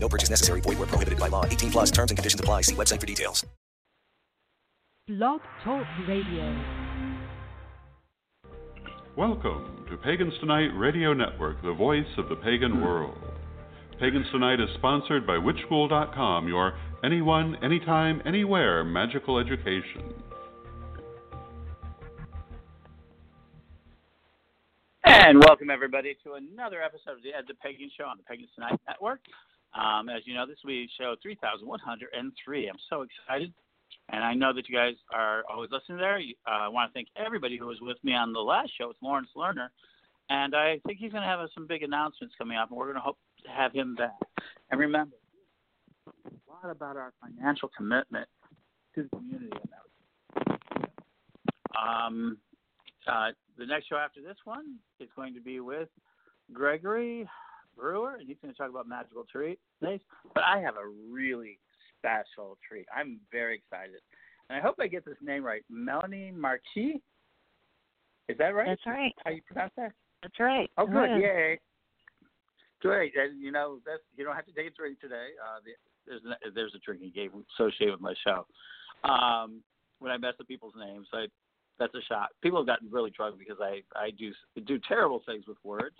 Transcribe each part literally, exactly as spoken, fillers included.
No purchase necessary. Void where prohibited by law. eighteen plus terms and conditions apply. See website for details. Blog Talk Radio. Welcome to Pagans Tonight Radio Network, the voice of the pagan world. Pagans Tonight is sponsored by Witch School dot com, your anyone, anytime, anywhere magical education. And welcome, everybody, to another episode of the Ed the Pagan Show on the Pagans Tonight Network. Um, as you know, this week's show three thousand one hundred three. I'm so excited, and I know that you guys are always listening there. Uh, I want to thank everybody who was with me on the last show with Lawrence Lerner, and I think he's going to have some big announcements coming up, and we're going to hope to have him back. And remember, a lot about our financial commitment to the community. Um, uh, the next show after this one is going to be with Gregory Brewer, and he's going to talk about magical treats. But I have a really special treat. I'm very excited, and I hope I get this name right. Melanie Marquis, is that right? That's right. How you pronounce that? That's right. Oh, good. Yeah. Yay! Great. And you know, that's you don't have to take a drink today. Uh, the, there's an, there's a drinking game associated with my show. Um, when I mess up people's names, I, that's a shock. People have gotten really drugged because I I do do terrible things with words.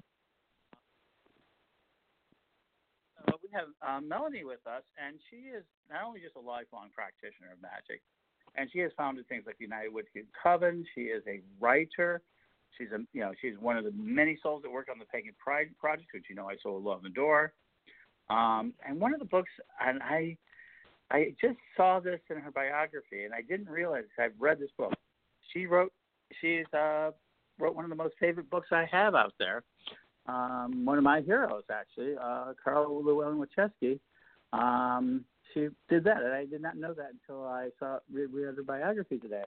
We have uh, Melanie with us, and she is not only just a lifelong practitioner of magic, and she has founded things like the United Witches Coven. She is a writer. She's a you know she's one of the many souls that work on the Pagan Pride Project, which you know I sold Love and Door. Um, and one of the books, and I, I just saw this in her biography, and I didn't realize I've read this book. She wrote she's uh, wrote one of the most favorite books I have out there. Um, one of my heroes, actually, uh, Carl Llewellyn Weschcke. Um, she did that, and I did not know that until I saw read, read her biography today.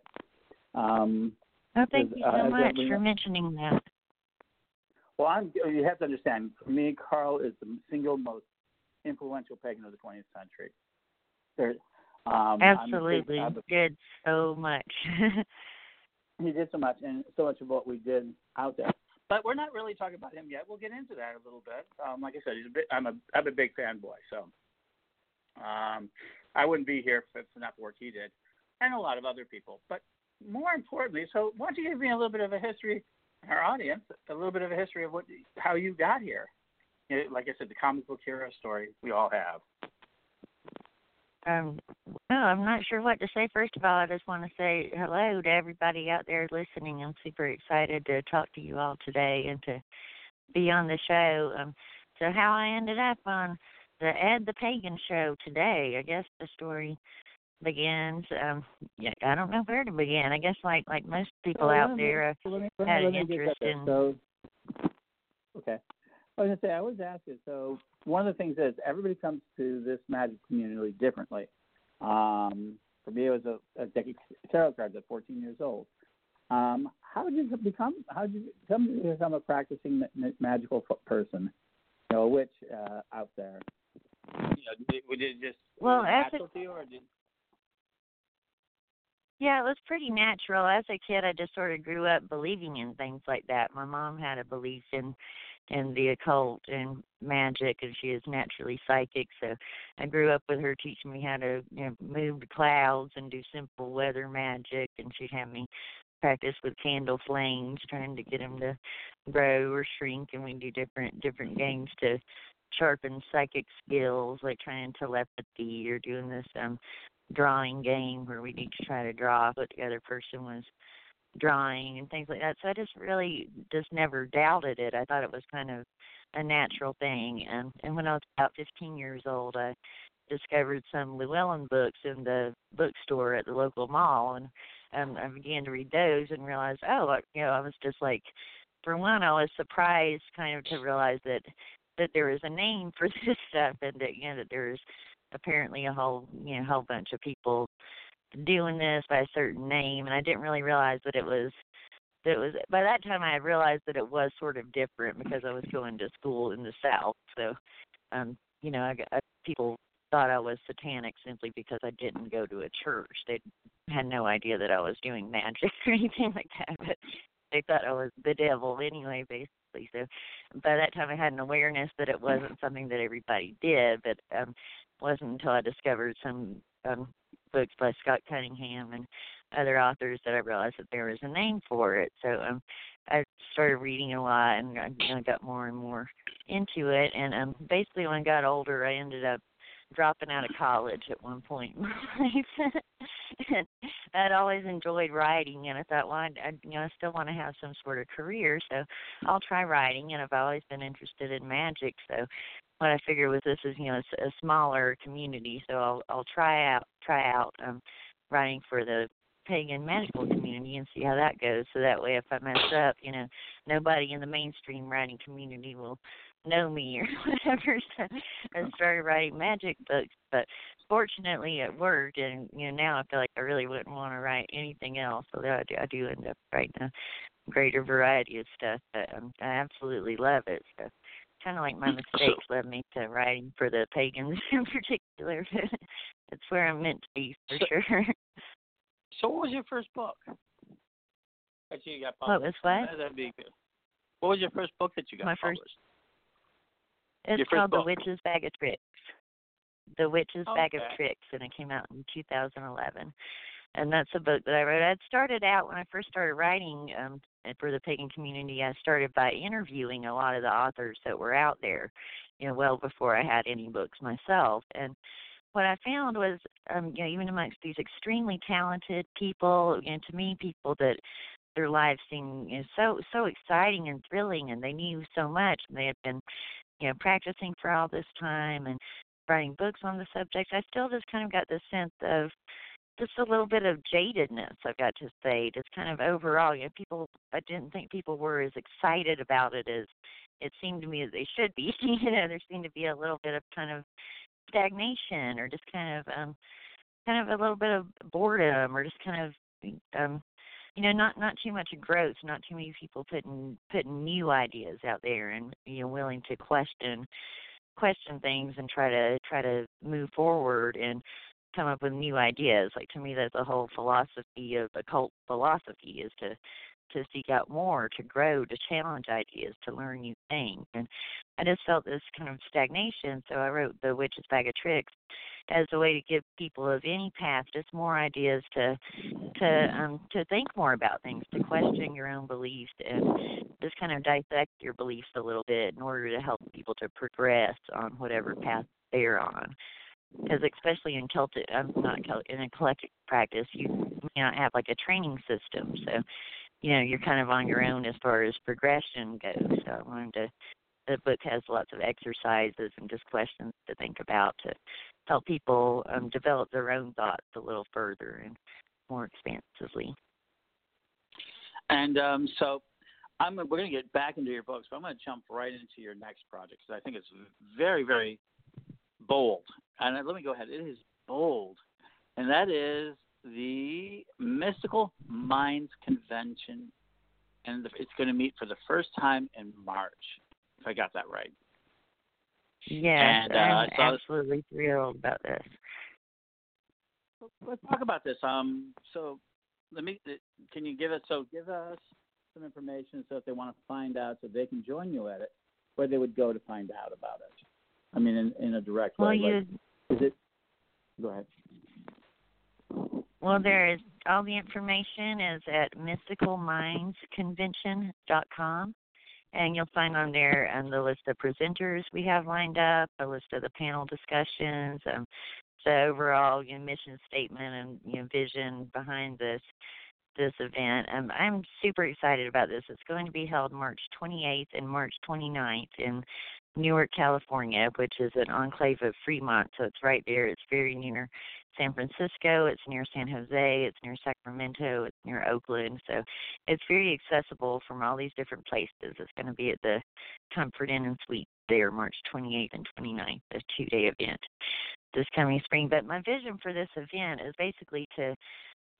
Um, oh, thank you so uh, much for mentioning that. Well, I'm, you have to understand, for me, Carl is the single most influential pagan of the twentieth century. There, um, Absolutely. He did so much. He did so much, and so much of what we did out there. But we're not really talking about him yet. We'll get into that a little bit. Um, like I said, he's a bit, I'm a I'm a big fanboy, so um, I wouldn't be here if it's not the work he did, and a lot of other people. But more importantly, so why don't you give me a little bit of a history, our audience, a little bit of a history of what how you got here? You know, like I said, the comic book hero story we all have. Um, well, I'm not sure what to say. First of all, I just want to say hello to everybody out there listening. I'm super excited to talk to you all today and to be on the show. Um, so how I ended up on the Ed the Pagan Show today, I guess the story begins. Um, I don't know where to begin. I guess like, like most people oh, out me, there uh, me, had an interest in. So, okay. I was going to say, I always ask you, so one of the things is everybody comes to this magic community differently. Um, for me, it was a, a deck of tarot cards at fourteen years old. Um, how did you become? How did you come to become a practicing magical person, you know, a witch uh, out there? You know, did, did it just well, natural to you, or did? Yeah, it was pretty natural. As a kid, I just sort of grew up believing in things like that. My mom had a belief in. and the occult and magic, and she is naturally psychic, so I grew up with her teaching me how to you know, move the clouds and do simple weather magic, and she'd have me practice with candle flames, trying to get them to grow or shrink, and we do different different games to sharpen psychic skills, like trying telepathy or doing this um, drawing game where we need to try to draw what the other person was drawing and things like that. So I just really just never doubted it. I thought it was kind of a natural thing. And, and when I was about fifteen years old, I discovered some Llewellyn books in the bookstore at the local mall, and um, I began to read those and realized, oh, you know, I was just like, for one, I was surprised kind of to realize that that there was a name for this stuff, and that you know that there was apparently a whole, you know, whole bunch of people doing this by a certain name, and I didn't really realize that it was, that it was, by that time I had realized that it was sort of different because I was going to school in the South, so, um, you know, I, I, people thought I was satanic simply because I didn't go to a church. They had no idea that I was doing magic or anything like that, but they thought I was the devil anyway, basically. So by that time I had an awareness that it wasn't something that everybody did, but um, it wasn't until I discovered some um, books by Scott Cunningham and other authors that I realized that there was a name for it. So um, I started reading a lot, and I, and I got more and more into it. And um, basically when I got older, I ended up dropping out of college at one point in my life. And I'd always enjoyed writing, and I thought, well, I, I, you know, I still want to have some sort of career, so I'll try writing, and I've always been interested in magic, so what I figured was this is, you know, a, a smaller community, so I'll, I'll try out, try out um, writing for the pagan magical community and see how that goes, so that way if I mess up, you know, nobody in the mainstream writing community will know me or whatever. So I started writing magic books, but fortunately it worked, and you know, now I feel like I really wouldn't want to write anything else, although I do, I do end up writing a greater variety of stuff, but um, I absolutely love it. So kind of like my mistakes led me to writing for the pagans in particular. That's where I'm meant to be for so, sure. So what was your first book that you got published? What was what? That'd be good. What was your first book that you got my published? First It's called book. The Witch's Bag of Tricks. The Witch's okay. Bag of Tricks, and it came out in two thousand eleven. And that's a book that I wrote. I'd started out, when I first started writing um, for the pagan community, I started by interviewing a lot of the authors that were out there, you know, well before I had any books myself. And what I found was, um, you know, even amongst these extremely talented people, and you know, to me, people that their lives seemed, you know, so, so exciting and thrilling, and they knew so much, and they had been, you know, practicing for all this time and writing books on the subject, I still just kind of got this sense of just a little bit of jadedness, I've got to say, just kind of overall. You know, people, I didn't think people were as excited about it as it seemed to me that they should be. You know, there seemed to be a little bit of kind of stagnation, or just kind of, um, kind of a little bit of boredom, or just kind of, um, you know, not, not too much growth, not too many people putting putting new ideas out there, and you know, willing to question question things and try to try to move forward and come up with new ideas. Like, to me, that's the whole philosophy of occult philosophy, is to to seek out more, to grow, to challenge ideas, to learn new things. And I just felt this kind of stagnation, so I wrote The Witch's Bag of Tricks as a way to give people of any path just more ideas to to um, to think more about things, to question your own beliefs, and just kind of dissect your beliefs a little bit in order to help people to progress on whatever path they're on. Because especially in Celtic, um, not in eclectic practice, you may not have like a training system, so you know, you're kind of on your own as far as progression goes. So I wanted to, the book has lots of exercises and just questions to think about to help people um, develop their own thoughts a little further and more expansively. And um, so I'm, we're going to get back into your books, but I'm going to jump right into your next project, because I think it's very, very bold. And let me go ahead. It is bold. And that is the Mystical Minds Convention, and it's going to meet for the first time in March, if I got that right. Yes, and, uh, I'm so absolutely thrilled about this. Let's talk about this. Um, so let me. Can you give us? So give us some information, so if they want to find out, so they can join you at it, where they would go to find out about it. I mean, in, in a direct well, way. You, like, is it? Go ahead. Well, there is, all the information is at mystical minds convention dot com, and you'll find on there um, the list of presenters we have lined up, a list of the panel discussions, um, the overall, you know, mission statement and, you know, vision behind this this event. Um, I'm super excited about this. It's going to be held March twenty-eighth and March twenty-ninth in Newark, California, which is an enclave of Fremont, so it's right there. It's very near San Francisco, it's near San Jose, it's near Sacramento, it's near Oakland, so it's very accessible from all these different places. It's going to be at the Comfort Inn and Suites there, March twenty-eighth and twenty-ninth, a two-day event. this coming spring. But my vision for this event is basically to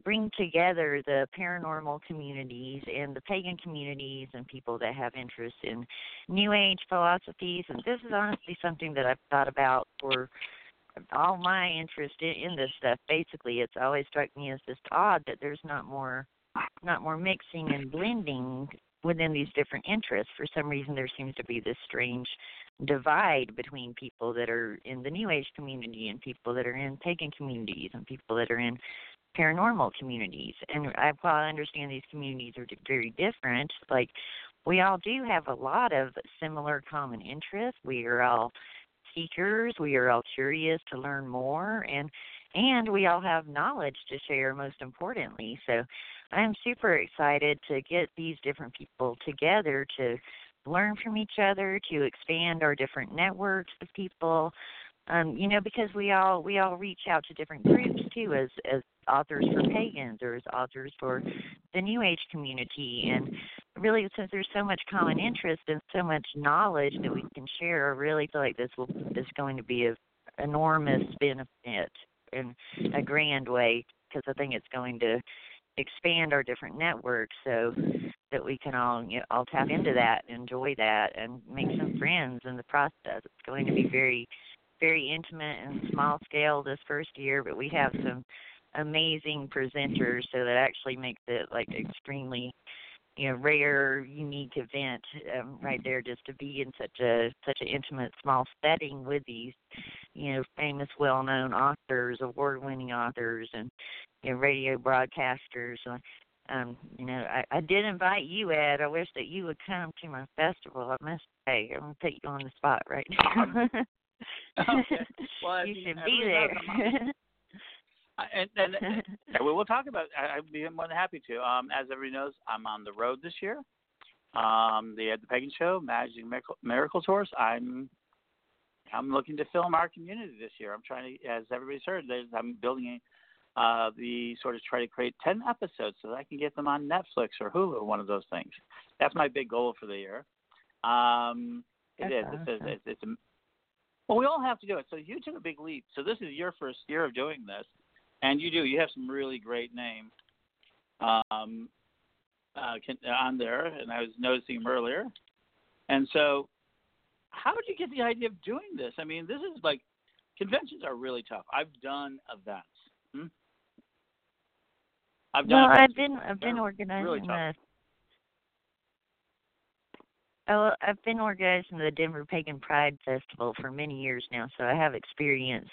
bring together the paranormal communities and the pagan communities and people that have interest in New Age philosophies. And this is honestly something that I've thought about for all my interest in, in this stuff. Basically, it's always struck me as just odd that there's not more, not more mixing and blending within these different interests. For some reason, there seems to be this strange divide between people that are in the New Age community and people that are in pagan communities and people that are in paranormal communities. And I, while I understand these communities are very different, like, we all do have a lot of similar common interests. We are all seekers. We are all curious to learn more, and and we all have knowledge to share, most importantly. So I'm super excited to get these different people together to learn from each other, to expand our different networks of people, um, you know, because we all we all reach out to different groups, too, as, as authors for pagans or as authors for the New Age community. And really, since there's so much common interest and so much knowledge that we can share, I really feel like this will is going to be an enormous benefit in a grand way, because I think it's going to expand our different networks so that we can all, you know, all tap into that, enjoy that, and make some friends in the process. It's going to be very, very intimate and small scale this first year, but we have some amazing presenters, so that actually makes it like extremely, you know, rare, unique event um, right there, just to be in such a such an intimate, small setting with these, you know, famous, well-known authors, award-winning authors, and, you know, radio broadcasters. Um, you know, I, I did invite you, Ed. I wish that you would come to my festival. I must say, I'm gonna put you on the spot right now. Okay. Well, you should be there. And, and, and, and we will talk about. I, I'd be more than happy to. Um, as everybody knows, I'm on the road this year. Um, the Ed the Pagan Show, Magic Miracle, Miracles Horse. I'm I'm looking to film our community this year. I'm trying to, as everybody's heard, I'm building uh, the sort of try to create ten episodes so that I can get them on Netflix or Hulu, one of those things. That's my big goal for the year. Um, it is. Awesome. It's, it's, it's a, well, we all have to do it. So you took a big leap. So this is your first year of doing this. And you do. You have some really great names um, uh, can, on there, and I was noticing them earlier. And so how did you get the idea of doing this? I mean, this is like conventions are really tough. I've done events. Hmm? I've done well, events. I've been, I've been organizing really the, oh, I've been organizing the Denver Pagan Pride Festival for many years now, so I have experience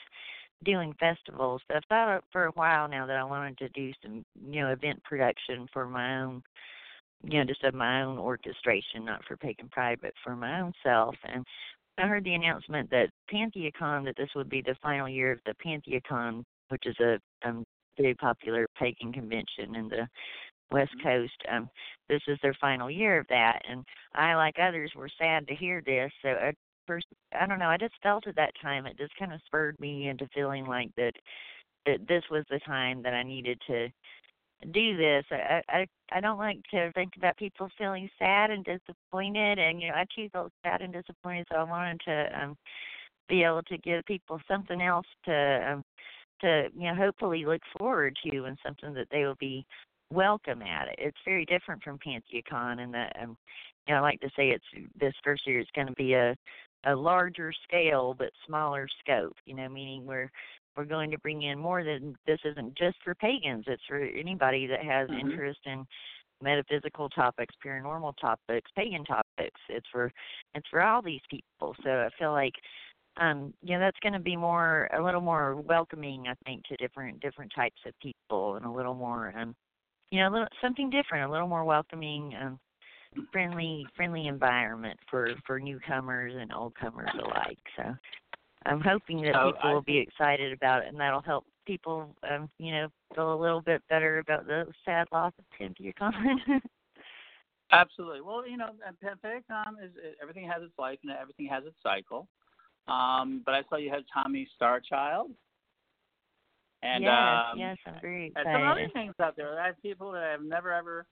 doing festivals. But I've thought for a while now that I wanted to do some, you know, event production for my own, you know, just of my own orchestration, not for Pagan Pride, but for my own self. And I heard the announcement that PantheaCon, that this would be the final year of the PantheaCon, which is a um, very popular pagan convention in the West Coast. Um, this is their final year of that. And I, like others, were sad to hear this. So I First, I don't know, I just felt at that time, it just kind of spurred me into feeling like that, that this was the time that I needed to do this. I, I, I don't like to think about people feeling sad and disappointed, and, you know, I too felt sad and disappointed, so I wanted to um, be able to give people something else to, um, to, you know, hopefully look forward to, and something that they will be welcome at. It's very different from PantheaCon, and that, um, you know, I like to say it's this first year it's going to be a a larger scale but smaller scope, you know, meaning we're we're going to bring in more than, this isn't just for pagans, it's for anybody that has mm-hmm. interest in metaphysical topics, paranormal topics, pagan topics. It's for it's for all these people. So I feel like um, you know, that's gonna be more a little more welcoming, I think, to different different types of people, and a little more um you know, a little, something different, a little more welcoming, um friendly friendly environment for, for newcomers and old comers alike. So I'm hoping that oh, people I, will be excited about it, and that'll help people, um, you know, feel a little bit better about the sad loss of PantheaCon. Absolutely. Well, you know, PantheaCon is, everything has its life and everything has its cycle. Um, but I saw you had Tommy Starchild. And, yes, um, yes, I'm very excited. And some other things out there. I have people that I've never, ever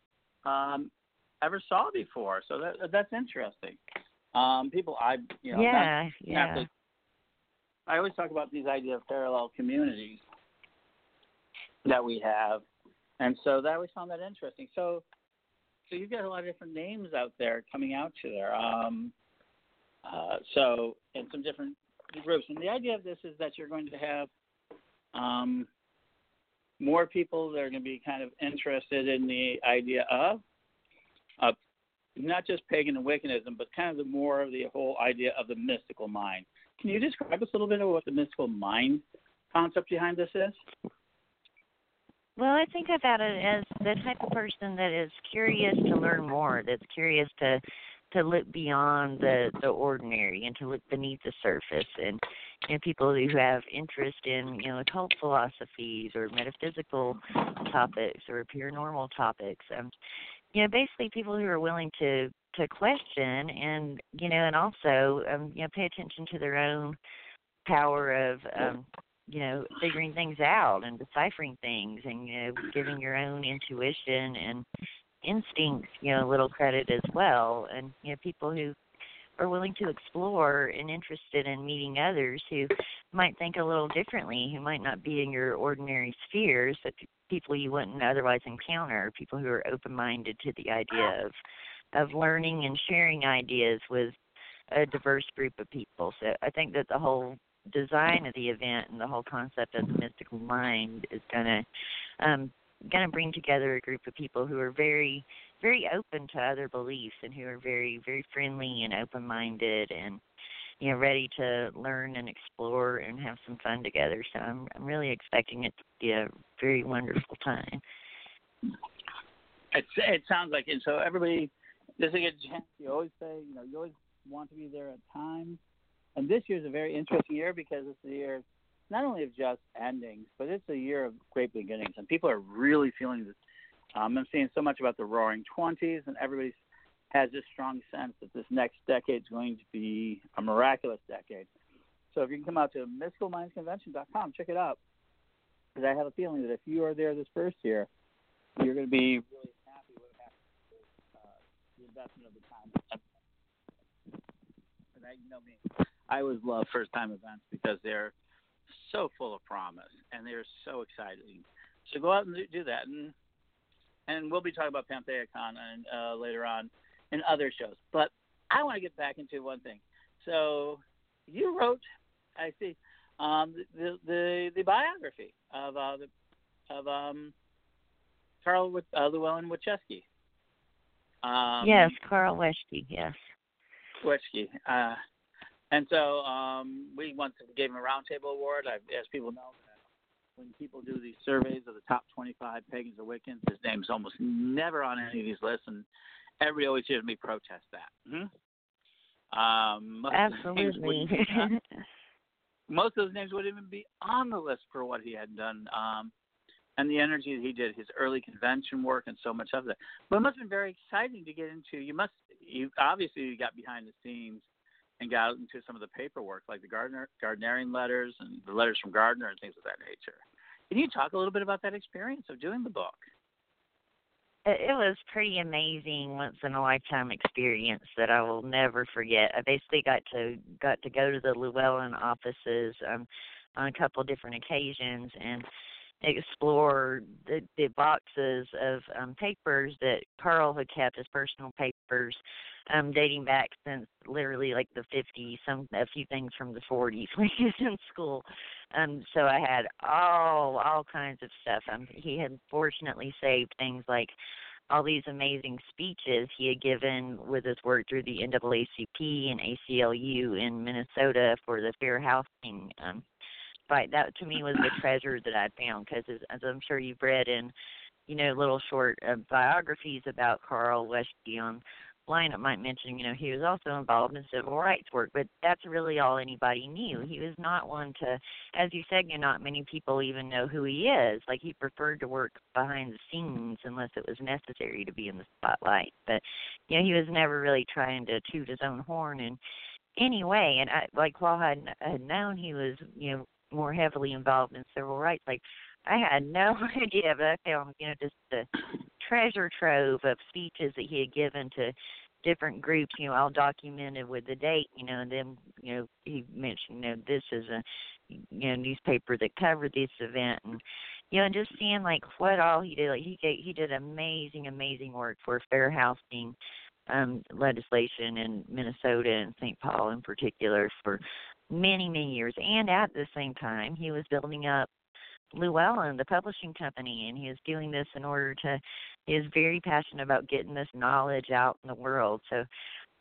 um, – ever saw before, so that that's interesting. Um, people I you know yeah, yeah. I always talk about these idea of parallel communities that we have, and so that I always found that interesting. So, so you've got a lot of different names out there coming out to there. Um, uh, so, and some different groups. And the idea of this is that you're going to have um, more people that are going to be kind of interested in the idea of uh, not just pagan and Wiccanism, but kind of the more of the whole idea of the mystical mind. Can you describe us a little bit of what the mystical mind concept behind this is? Well, I think about it as the type of person that is curious to learn more, that's curious to to look beyond the, the ordinary and to look beneath the surface, and, and people who have interest in, you know, occult philosophies or metaphysical topics or paranormal topics. Um, you know, basically people who are willing to, to question and, you know, and also, um, you know, pay attention to their own power of um you know, figuring things out and deciphering things and, you know, giving your own intuition and instincts, you know, a little credit as well. And, you know, people who are willing to explore and interested in meeting others who might think a little differently, who might not be in your ordinary spheres, but people you wouldn't otherwise encounter, people who are open-minded to the idea of of learning and sharing ideas with a diverse group of people. So I think that the whole design of the event and the whole concept of the mystical mind is gonna um, gonna bring together a group of people who are very, very open to other beliefs and who are very, very friendly and open minded and, you know, ready to learn and explore and have some fun together. So I'm I'm really expecting it to be a very wonderful time. It, it sounds like it. So everybody, there's a good chance. You always say, you know, you always want to be there at times. And this year's a very interesting year because it's a year not only of just endings, but it's a year of great beginnings. And people are really feeling this. Um, I'm seeing so much about the Roaring Twenties, and everybody has this strong sense that this next decade is going to be a miraculous decade. So if you can come out to mystical minds convention dot com, check it out. Because I have a feeling that if you are there this first year, you're going to be really happy with uh, the investment of the time. And I, you know me. I always love first-time events because they're so full of promise and they're so exciting. So go out and do that. And and we'll be talking about PantheaCon and, uh, later on in other shows. But I want to get back into one thing. So you wrote, I see, um, the, the the biography of uh, the, of um, Carl uh, Llewellyn Weschcke. Um, yes, Carl Weschcke, yes. Weschcke, uh And so um, we once gave him a roundtable award. I've, as people know, when people do these surveys of the top twenty-five pagans or Wiccans, his name's almost never on any of these lists, and everybody always hears me protest that. Mm-hmm. Um, Absolutely. Most of, most of his names wouldn't even be on the list for what he had done um, and the energy that he did, his early convention work and so much of that. But it must have been very exciting to get into. You must you, – obviously you got behind the scenes and got into some of the paperwork, like the Gardner, Gardnerian letters and the letters from Gardner and things of that nature. Can you talk a little bit about that experience of doing the book? It was pretty amazing, once-in-a-lifetime experience that I will never forget. I basically got to got to go to the Llewellyn offices um, on a couple of different occasions and explore the, the boxes of um, papers that Carl had kept, his personal papers, um, dating back since literally like the fifties, some a few things from the forties when he was in school. Um, so I had all all kinds of stuff. Um, he had fortunately saved things like all these amazing speeches he had given with his work through the N double A C P and A C L U in Minnesota for the fair housing um fight. That to me was the treasure that I found, because as, as I'm sure you've read in, you know, little short uh, biographies about Carl Llewellyn on line I might mention, you know, he was also involved in civil rights work, but that's really all anybody knew. He was not one to, as you said, you know, not many people even know who he is. Like, he preferred to work behind the scenes unless it was necessary to be in the spotlight. But, you know, he was never really trying to toot his own horn in any way. And I, like, while I had known he was, you know, more heavily involved in civil rights, like, I had no idea, but I found, you know, just the treasure trove of speeches that he had given to different groups, you know, all documented with the date, you know, and then, you know, he mentioned, you know, this is a, you know, newspaper that covered this event, and, you know, and just seeing, like, what all he did, like, he gave, he did amazing, amazing work for fair housing um, legislation in Minnesota and Saint Paul in particular for many, many years, and at the same time, he was building up Llewellyn, the publishing company, and he was doing this in order to, he is very passionate about getting this knowledge out in the world. So,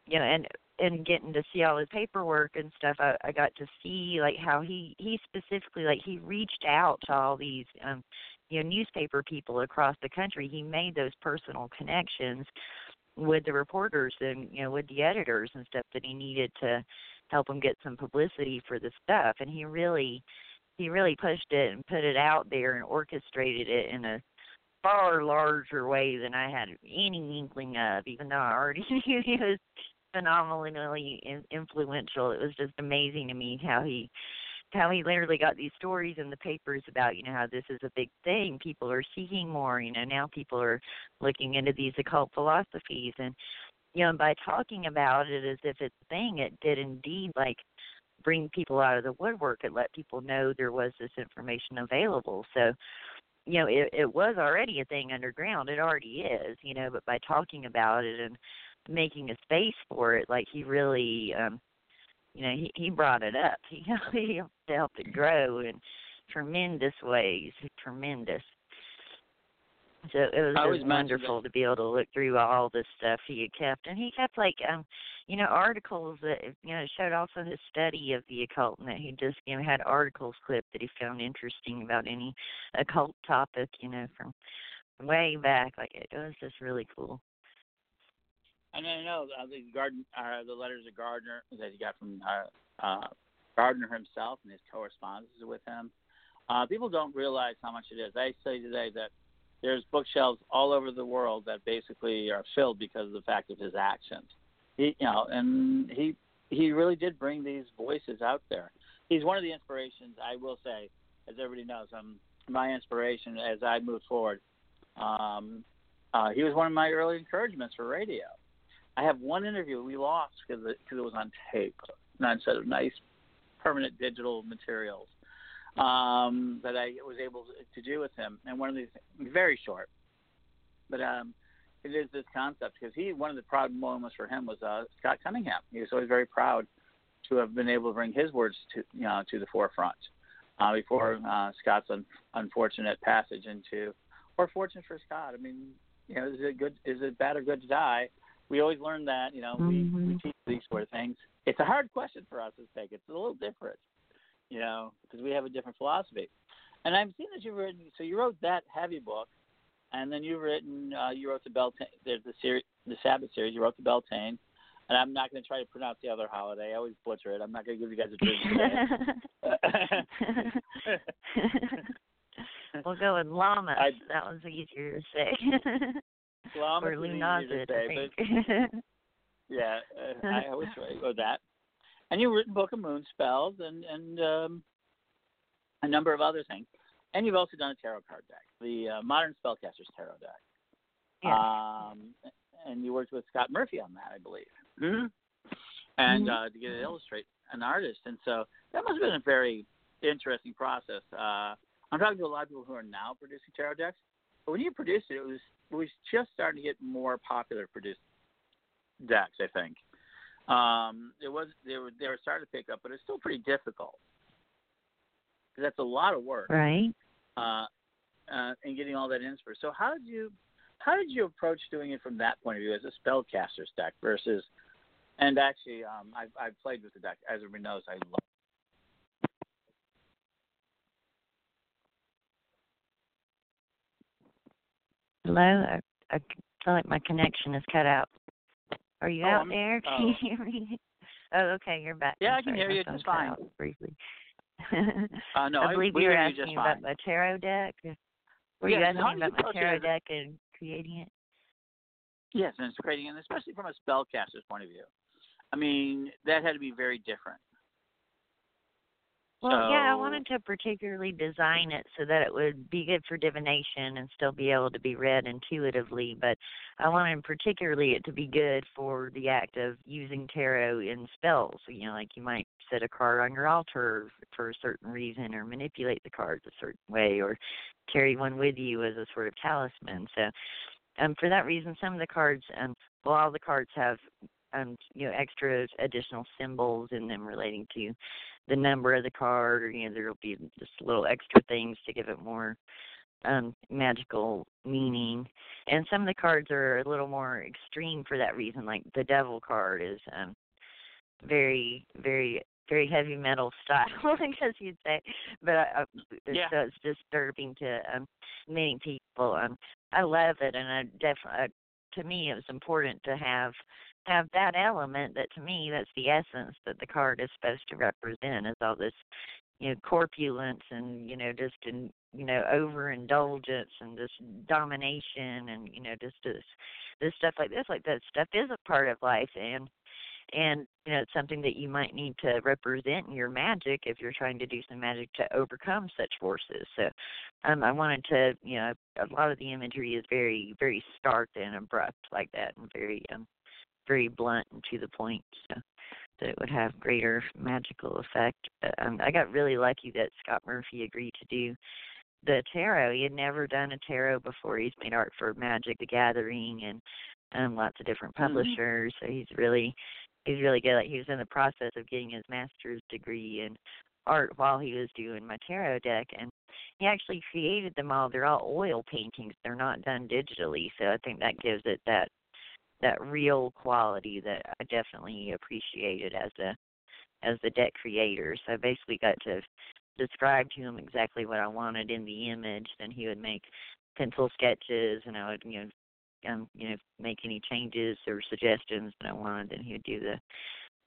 you know, and and getting to see all his paperwork and stuff, I, I got to see, like, how he, he specifically, like, he reached out to all these, um, you know, newspaper people across the country. He made those personal connections with the reporters and, you know, with the editors and stuff that he needed to help him get some publicity for the stuff. And he really... He really pushed it and put it out there and orchestrated it in a far larger way than I had any inkling of, even though I already knew he was phenomenally influential. It was just amazing to me how he how he literally got these stories in the papers about, you know, how this is a big thing. People are seeking more, you know, now people are looking into these occult philosophies. And, you know, and by talking about it as if it's a thing, it did indeed, like, bring people out of the woodwork and let people know there was this information available. So, you know, it, it was already a thing underground. It already is, you know, but by talking about it and making a space for it, like he really, um, you know, he, he brought it up. He, he helped it grow in tremendous ways, tremendous. So it was just wonderful to be able to look through all this stuff he had kept. And he kept, like, um, you know, articles that, you know, showed also his study of the occult, and that he just, you know, had articles clipped that he found interesting about any occult topic, you know, from way back. Like, it was just really cool. And I know uh, the garden, uh, the letters of Gardner that he got from uh, uh, Gardner himself and his correspondences with him, uh, people don't realize how much it is. I say today that there's bookshelves all over the world that basically are filled because of the fact of his actions. He, you know, and he he really did bring these voices out there. He's one of the inspirations, I will say, as everybody knows, um, my inspiration as I move forward. Um, uh, he was one of my early encouragements for radio. I have one interview we lost because it, it was on tape, not instead of nice permanent digital materials. Um, that I was able to do with him, and one of these very short, but um, it is this concept, because he one of the proud moments for him was uh, Scott Cunningham. He was always very proud to have been able to bring his words to you know to the forefront uh, before uh, Scott's un- unfortunate passage into, or fortunate for Scott. I mean, you know, is it good? Is it bad or good to die? We always learn that. You know, mm-hmm. we, we teach these sort of things. It's a hard question for us to take. It's a little different. You know, because we have a different philosophy. And I've seen that you've written, so you wrote that heavy book, and then you've written, uh, you wrote the Beltane, the, the, series, the Sabbath series, you wrote the Beltane, and I'm not going to try to pronounce the other holiday. I always butcher it. I'm not going to give you guys a drink today. We'll go with Llama. I, that one's easier to say. Llama is easier to say. But, yeah, uh, I always wrote that. And you've written Book of Moon Spells and, and um, a number of other things. And you've also done a tarot card deck, the uh, Modern Spellcaster's Tarot deck. Yeah. Um, and you worked with Scott Murphy on that, I believe. Mm-hmm. And mm-hmm. uh, to get it illustrated, an artist. And so that must have been a very interesting process. Uh, I'm talking to a lot of people who are now producing tarot decks. But when you produced it, it was, it was just starting to get more popular produced decks, I think. Um, it was they were they were starting to pick up, but it's still pretty difficult. That's a lot of work, right? Uh, uh, and getting all that in for. So how did you how did you approach doing it from that point of view as a spellcaster's deck versus? And actually, um, I've I've played with the deck, as everybody knows. I love. Hello, I, I feel like my connection is cut out. Are you oh, out I'm, there? Can oh. you hear me? Oh, okay, you're back. Yeah, I'm I can sorry, hear you just fine. Briefly. uh, no, I believe I, we you were asking you about fine. my tarot deck. Were yes, you asking about my tarot deck and creating it? Yes, and it's creating it, especially from a spellcaster's point of view. I mean, that had to be very different. Well, so, yeah, I wanted to particularly design it so that it would be good for divination and still be able to be read intuitively, but I wanted particularly it to be good for the act of using tarot in spells. You know, like you might set a card on your altar for a certain reason or manipulate the cards a certain way or carry one with you as a sort of talisman. So um, for that reason, some of the cards, um, well, all the cards have um, you know, extra additional symbols in them relating to the number of the card, or, you know, there'll be just little extra things to give it more um, magical meaning. And some of the cards are a little more extreme for that reason. Like the devil card is um, very, very, very heavy metal style, I guess you'd say. But uh, yeah. So it's disturbing to um, many people. Um, I love it, and I definitely, uh, to me, it was important to have. have that element that, to me, that's the essence that the card is supposed to represent, is all this, you know, corpulence and, you know, just, in, you know, overindulgence and this domination and, you know, just this, this stuff like this, like that stuff is a part of life. And, and you know, it's something that you might need to represent in your magic if you're trying to do some magic to overcome such forces. So um, I wanted to, you know, a lot of the imagery is very, very stark and abrupt like that, and very, um, very blunt and to the point, so that it would have greater magical effect. But, um, I got really lucky that Scott Murphy agreed to do the tarot. He had never done a tarot before. He's made art for Magic the Gathering and um, lots of different publishers, mm-hmm. so he's really he's really good. Like, he was in the process of getting his master's degree in art while he was doing my tarot deck, and he actually created them all. They're all oil paintings. They're not done digitally, so I think that gives it that that real quality that I definitely appreciated as a as the deck creator. So I basically got to describe to him exactly what I wanted in the image. Then he would make pencil sketches, and I would, you know, um, you know, make any changes or suggestions that I wanted. Then he would do the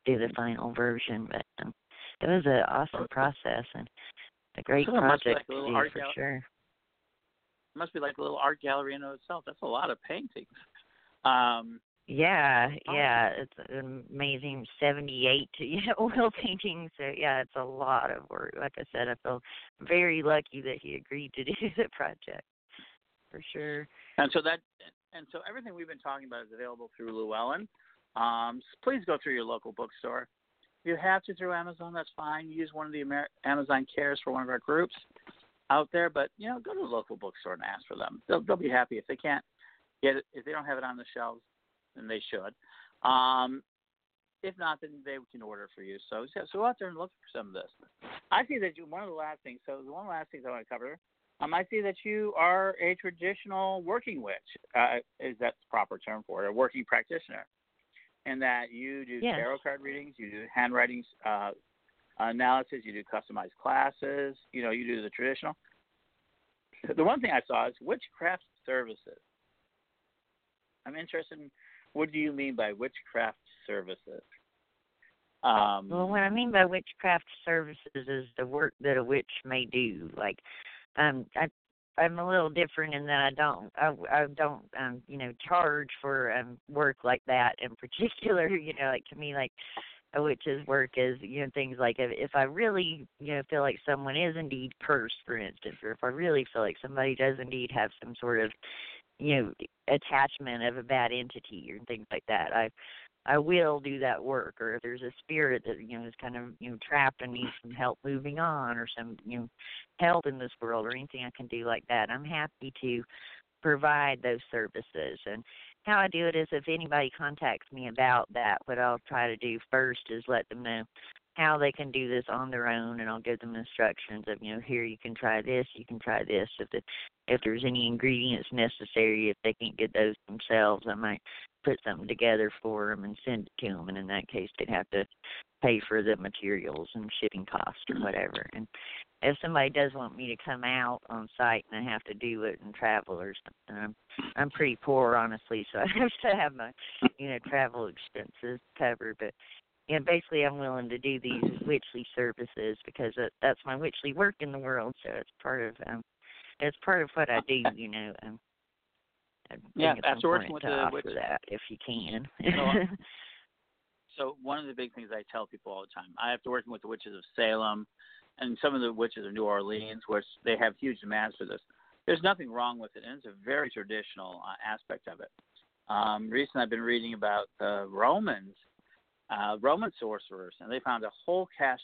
do the final version. But um, it was an awesome process and a great so project like a to do for gal- sure. It must be like a little art gallery in itself. That's a lot of paintings. Um, yeah, yeah, it's an amazing seventy-eight yeah, oil paintings. So yeah, it's a lot of work. Like I said, I feel very lucky that he agreed to do the project for sure. And so that, and so everything we've been talking about is available through Llewellyn. Um, please go through your local bookstore. If you have to through Amazon, that's fine. Use one of the Amer- Amazon Cares for one of our groups out there. But you know, go to the local bookstore and ask for them. They'll, they'll be happy if they can't. Yet, if they don't have it on the shelves, then they should. Um, if not, then they can order for you. So, so go out there and look for some of this. I see that you, one of the last things, so one of the last things I want to cover, um, I see that you are a traditional working witch, uh, is that the proper term for it, a working practitioner, and that you do yes. tarot card readings, you do handwriting uh, analysis, you do customized classes, you know, you do the traditional. The one thing I saw is witchcraft services. I'm interested in what do you mean by witchcraft services? Um, well, what I mean by witchcraft services is the work that a witch may do. Like, um, I, I'm a little different in that I don't, I, I don't, um, you know, charge for um, work like that in particular. You know, like to me, like a witch's work is, you know, things like if, if I really, you know, feel like someone is indeed cursed, for instance, or if I really feel like somebody does indeed have some sort of you know, attachment of a bad entity or things like that. I I will do that work, or if there's a spirit that, you know, is kind of, you know, trapped and needs some help moving on or some, you know, help in this world or anything I can do like that, I'm happy to provide those services. And how I do it is if anybody contacts me about that, what I'll try to do first is let them know how they can do this on their own, and I'll give them instructions of, you know, here you can try this, you can try this. If the, if there's any ingredients necessary, if they can't get those themselves, I might put something together for them and send it to them, and in that case they'd have to pay for the materials and shipping costs or whatever. And if somebody does want me to come out on site and I have to do it and travel or something, I'm, I'm pretty poor, honestly, so I have to have my, you know, travel expenses covered, but yeah, basically I'm willing to do these witchly services because that's my witchly work in the world. So it's part of um, it's part of what I do, you know. Um, yeah, after working with the witch, that if you can. So, so one of the big things I tell people all the time, I after working with the witches of Salem and some of the witches of New Orleans, which they have huge demands for this. There's nothing wrong with it, and it's a very traditional uh, aspect of it. Um, recently, I've been reading about the Romans, uh, Roman sorcerers, and they found a whole cache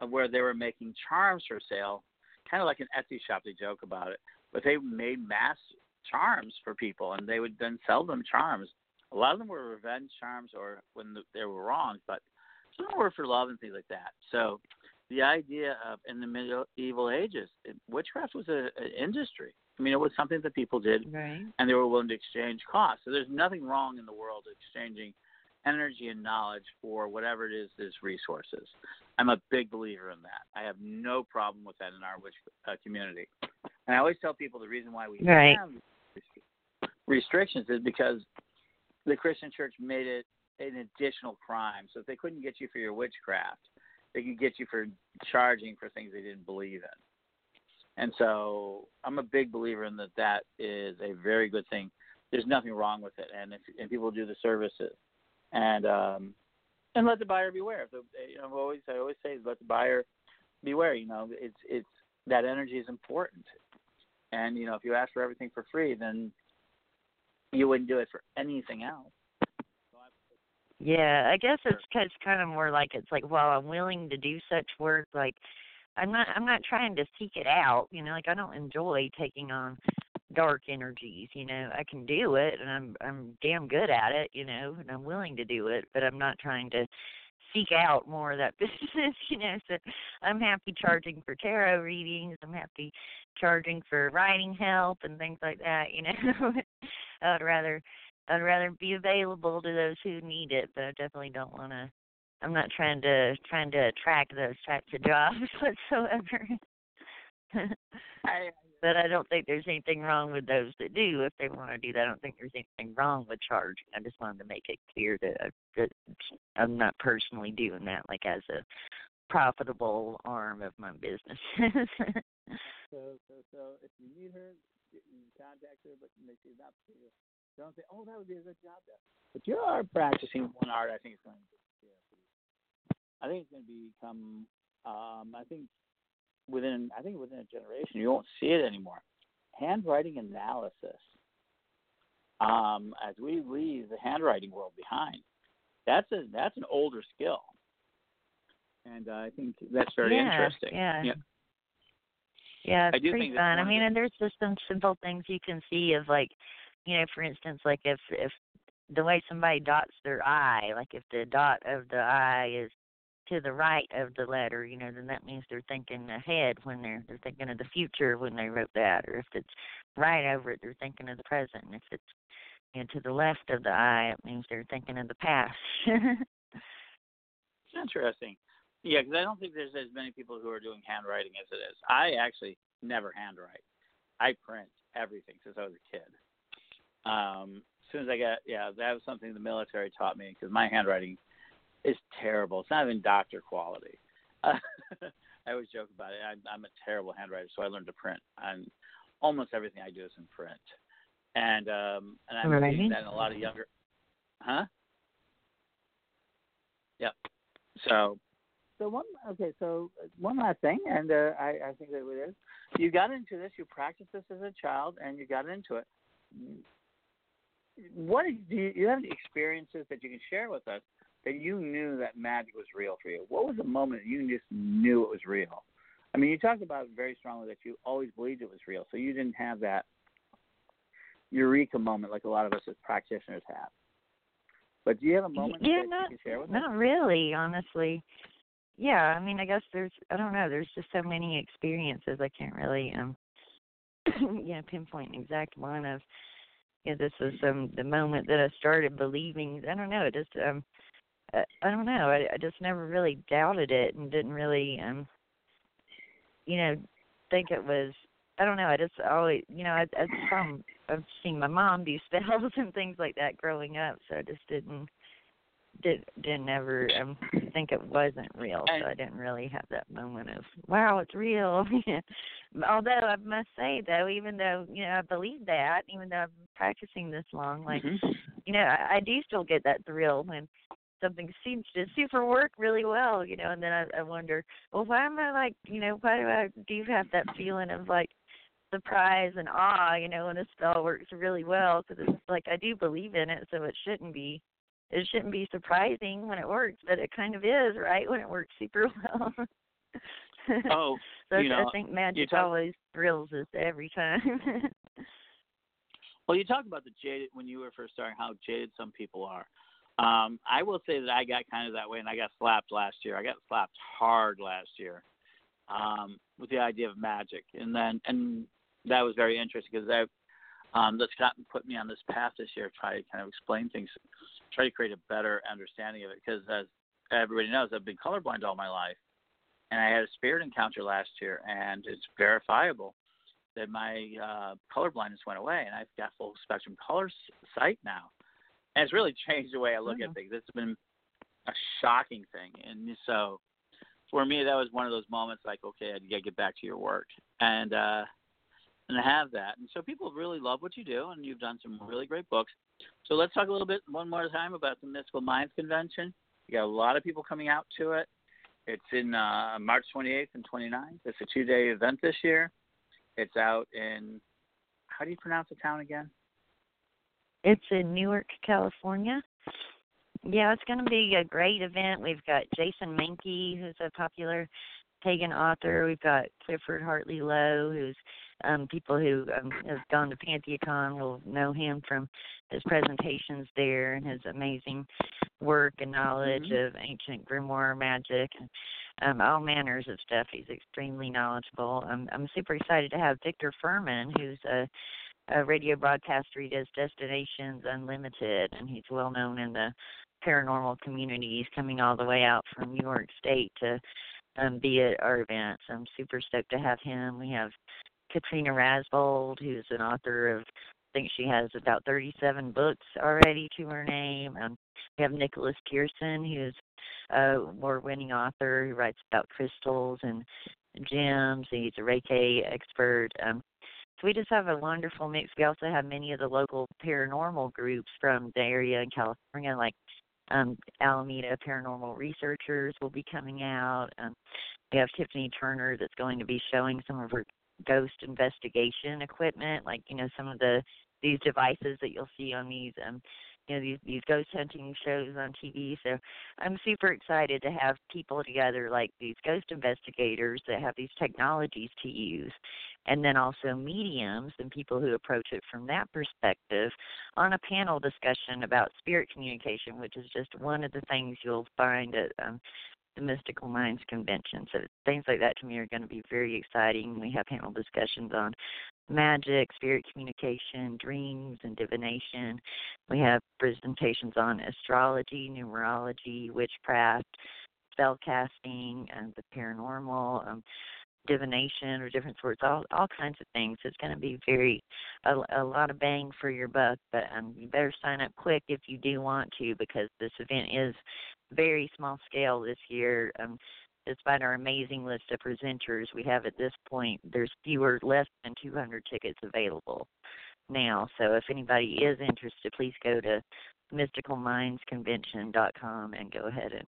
of where they were making charms for sale, kind of like an Etsy shop. They joke about it, but they made mass charms for people, and they would then sell them charms. A lot of them were revenge charms, or when the, they were wronged, but some were for love and things like that. So the idea of, in the medieval ages, witchcraft was a, an industry. I mean, it was something that people did, right, and they were willing to exchange costs. So there's nothing wrong in the world exchanging energy and knowledge for whatever it is is resources. I'm a big believer in that. I have no problem with that in our witch uh, community. And I always tell people the reason why we right. have restrictions is because the Christian church made it an additional crime. So if they couldn't get you for your witchcraft, they could get you for charging for things they didn't believe in. And so I'm a big believer in that that is a very good thing. There's nothing wrong with it. And if, and people do the services. And um, and let the buyer beware. If the, you know, I've always, I always say let the buyer beware. You know, it's it's that energy is important. And, you know, if you ask for everything for free, then you wouldn't do it for anything else. Yeah, I guess it's cause kind of more like it's like, well, I'm willing to do such work. Like, I'm not, I'm not trying to seek it out. You know, like I don't enjoy taking on dark energies. You know, I can do it, and I'm, I'm damn good at it. You know, and I'm willing to do it, but I'm not trying to seek out more of that business. You know, so I'm happy charging for tarot readings. I'm happy charging for writing help and things like that. You know, I'd rather. I'd rather be available to those who need it, but I definitely don't want to. I'm not trying to trying to attract those types of jobs whatsoever. I, but I don't think there's anything wrong with those that do if they want to do that. I don't think there's anything wrong with charging. I just wanted to make it clear that, I, that I'm not personally doing that, like as a profitable arm of my business. so, so, so if you need her, you contact her, but make sure not to. Don't say, oh, that would be a good job there. But you are practicing one art. I think it's going to. I think it's going to become. Um, I think within. I think within a generation, you won't see it anymore. Handwriting analysis. Um, as we leave the handwriting world behind, that's a that's an older skill, and uh, I think that's very yeah, interesting. Yeah. Yeah. Yeah. It's I do pretty think fun. I mean, and there's just some simple things you can see of like. You know, for instance, like if, if the way somebody dots their I, like if the dot of the I is to the right of the letter, you know, then that means they're thinking ahead when they're, they're thinking of the future when they wrote that. Or if it's right over it, they're thinking of the present. And if it's, you know, to the left of the I, it means they're thinking of the past. It's interesting. Yeah, because I don't think there's as many people who are doing handwriting as it is. I actually never handwrite. I print everything since I was a kid. Um, as soon as I got, yeah, that was something the military taught me because my handwriting is terrible. It's not even doctor quality. Uh, I always joke about it. I'm, I'm a terrible handwriter, so I learned to print. And almost everything I do is in print. And um, and I'm right. seeing that in a lot of younger, huh? Yep. So, so one okay. So one last thing, and uh, I, I think that it is. You got into this. You practiced this as a child, and you got into it. What do you, you have any experiences that you can share with us that you knew that magic was real for you? What was the moment that you just knew it was real? I mean, you talked about very strongly that you always believed it was real, so you didn't have that eureka moment like a lot of us as practitioners have. But do you have a moment yeah, that not, you can share with not us? Not really, honestly. Yeah, I mean, I guess there's, I don't know, there's just so many experiences I can't really um, yeah, pinpoint an exact one of. Yeah, this was um, the moment that I started believing. I don't know. It just um, I, I don't know. I, I just never really doubted it and didn't really um, you know, think it was. I don't know. I just always, you know, I, I from I've seen my mom do spells and things like that growing up, so I just didn't did didn't ever um, think it wasn't real. So I didn't really have that moment of wow, it's real. Although I must say, though, even though, you know, I believe that, even though I've been practicing this long, like, mm-hmm. you know, I, I do still get that thrill when something seems to super work really well, you know, and then I, I wonder, well, why am I like, you know, why do I do have that feeling of like surprise and awe, you know, when a spell works really well? Because it's like I do believe in it, so it shouldn't be, it shouldn't be surprising when it works, but it kind of is, right, when it works super well. Oh, so you know, I think magic talk- always thrills us every time. Well, you talk about the jaded, when you were first starting, how jaded some people are. Um, I will say that I got kind of that way, and I got slapped last year. I got slapped hard last year um, with the idea of magic, and then and that was very interesting because that um, that's gotten put me on this path this year, try to kind of explain things, try to create a better understanding of it. Because as everybody knows, I've been colorblind all my life, and I had a spirit encounter last year, and it's verifiable that my uh, colorblindness went away, and I've got full spectrum color sight now. And it's really changed the way I look mm-hmm. at things. It's been a shocking thing. And so for me, that was one of those moments like, okay, you got to get back to your work and, uh, and have that. And so people really love what you do, and you've done some really great books. So let's talk a little bit one more time about the Mystical Minds Convention. You got a lot of people coming out to it. It's in uh, March twenty-eighth and twenty-ninth. It's a two-day event this year. It's out in, how do you pronounce the town again? It's in Newark, California. Yeah, it's going to be a great event. We've got Jason Mankey, who's a popular pagan author. We've got Clifford Hartley-Lowe, who's um, people who um, have gone to PantheaCon will know him from his presentations there and his amazing work and knowledge mm-hmm. of ancient grimoire magic and um, all manners of stuff. He's extremely knowledgeable. Um, I'm super excited to have Victor Furman, who's a A radio broadcaster. He does Destinations Unlimited, and he's well known in the paranormal community. He's coming all the way out from New York State to um, be at our events. I'm super stoked to have him. We have Katrina Rasbold, who's an author of, I think she has about thirty-seven books already to her name. Um, we have Nicholas Pearson, who's a award-winning author who writes about crystals and gems. He's a Reiki expert. Um, So we just have a wonderful mix. We also have many of the local paranormal groups from the area in California, like um, Alameda Paranormal Researchers will be coming out. Um, we have Tiffany Turner that's going to be showing some of her ghost investigation equipment, like, you know, some of the these devices that you'll see on these, um, you know, these, these ghost hunting shows on T V. So I'm super excited to have people together like these ghost investigators that have these technologies to use. And then also mediums and people who approach it from that perspective on a panel discussion about spirit communication, which is just one of the things you'll find at um, the Mystical Minds Convention. So things like that to me are going to be very exciting. We have panel discussions on magic, spirit communication, dreams, and divination. We have presentations on astrology, numerology, witchcraft, spell casting, and the paranormal, um, divination or different sorts, all all kinds of things. It's going to be very a, a lot of bang for your buck, but um, you better sign up quick if you do want to, because this event is very small scale this year. Um, despite our amazing list of presenters we have at this point, there's fewer, less than two hundred tickets available now. So if anybody is interested, please go to mystical minds convention dot com and go ahead and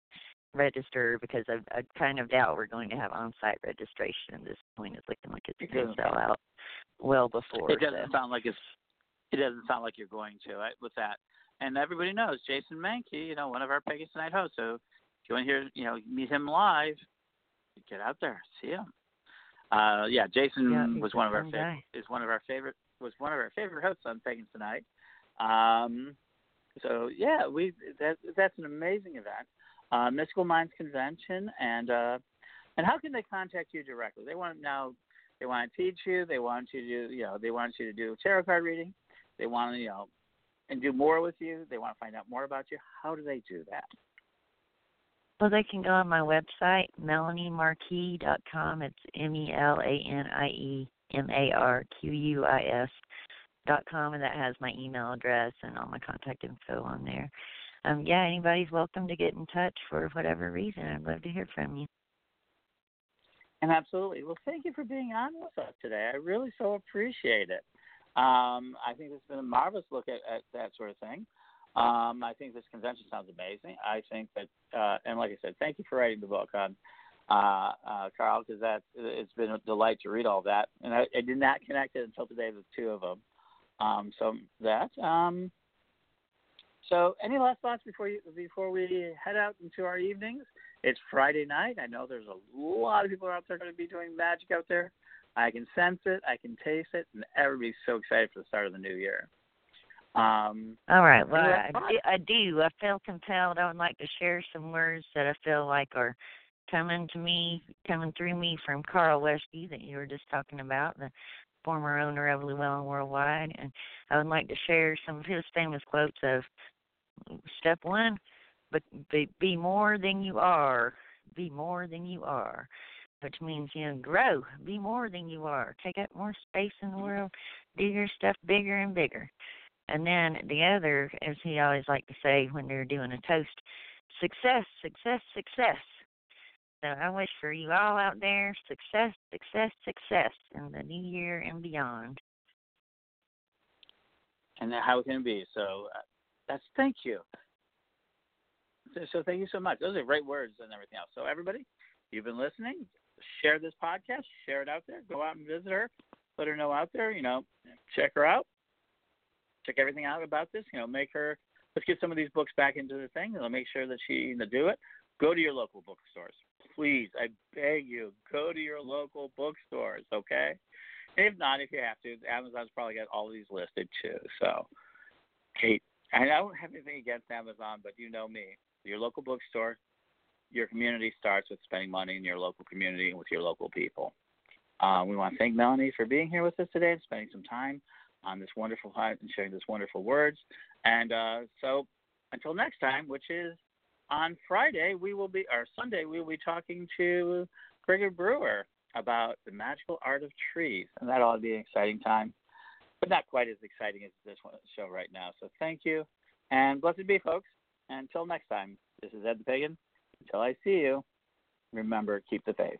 register, because I, I kind of doubt we're going to have on-site registration at this point. It's looking like it's going to sell out well before. It doesn't so. sound like it's. It doesn't sound like you're going to I, with that. And everybody knows Jason Mankey, you know, one of our Pegasus Night hosts. So if you want to hear, you know, meet him live, get out there, see him. Uh, yeah, Jason yeah, was one of our fav- is one of our favorite was one of our favorite hosts on Pagans Tonight. Um, so yeah, we that that's an amazing event. Uh, Mystical Minds Convention, and uh, and how can they contact you directly? They want to know, they want to teach you, they want you to do, you know, they want you to do tarot card reading, they want to, you know, and do more with you. They want to find out more about you. How do they do that? Well, they can go on my website, melanie marquis dot com. It's M E L A N I E M A R Q U I S dot com, and that has my email address and all my contact info on there. Um, yeah, anybody's welcome to get in touch for whatever reason. I'd love to hear from you. And absolutely. Well, thank you for being on with us today. I really so appreciate it. Um, I think it's been a marvelous look at, at that sort of thing. Um, I think this convention sounds amazing. I think that, uh, and like I said, thank you for writing the book on uh, uh, Carl, because that it's been a delight to read all that, and I, I did not connect it until today with two of them. Um, so that. Um, so, any last thoughts before you, before we head out into our evenings? It's Friday night. I know there's a lot of people out there going to be doing magic out there. I can sense it. I can taste it, and everybody's so excited for the start of the new year. Um, All right. Well, I, I do. I feel compelled. I would like to share some words that I feel like are coming to me, coming through me from Carl Llewellyn that you were just talking about, the former owner of Llewellyn Worldwide. And I would like to share some of his famous quotes of step one, but be, be more than you are. Be more than you are. Which means, you know, grow. Be more than you are. Take up more space in the world. Do your stuff bigger and bigger. And then the other, as he always liked to say when they were doing a toast, success, success, success. So I wish for you all out there success, success, success in the new year and beyond. And how it can be. So uh, that's thank you. So, so thank you so much. Those are great words and everything else. So everybody, you've been listening. Share this podcast. Share it out there. Go out and visit her. Let her know out there, you know, check her out. Check everything out about this, you know, make her, let's get some of these books back into the thing, and I'll make sure that she can do it. Go to your local bookstores. Please, I beg you, go to your local bookstores, okay? And if not, if you have to, Amazon's probably got all of these listed, too. So, Kate, I don't have anything against Amazon, but you know me. Your local bookstore, your community starts with spending money in your local community and with your local people. Uh, we want to thank Melanie for being here with us today and spending some time on this wonderful hunt and sharing this wonderful words. And uh, so until next time, which is on Friday, we will be, or Sunday, we will be talking to Gregory Brewer about the magical art of trees. And that ought to be an exciting time, but not quite as exciting as this one, show right now. So thank you, and blessed be, folks. And until next time, this is Ed the Pagan. Until I see you, remember, keep the faith.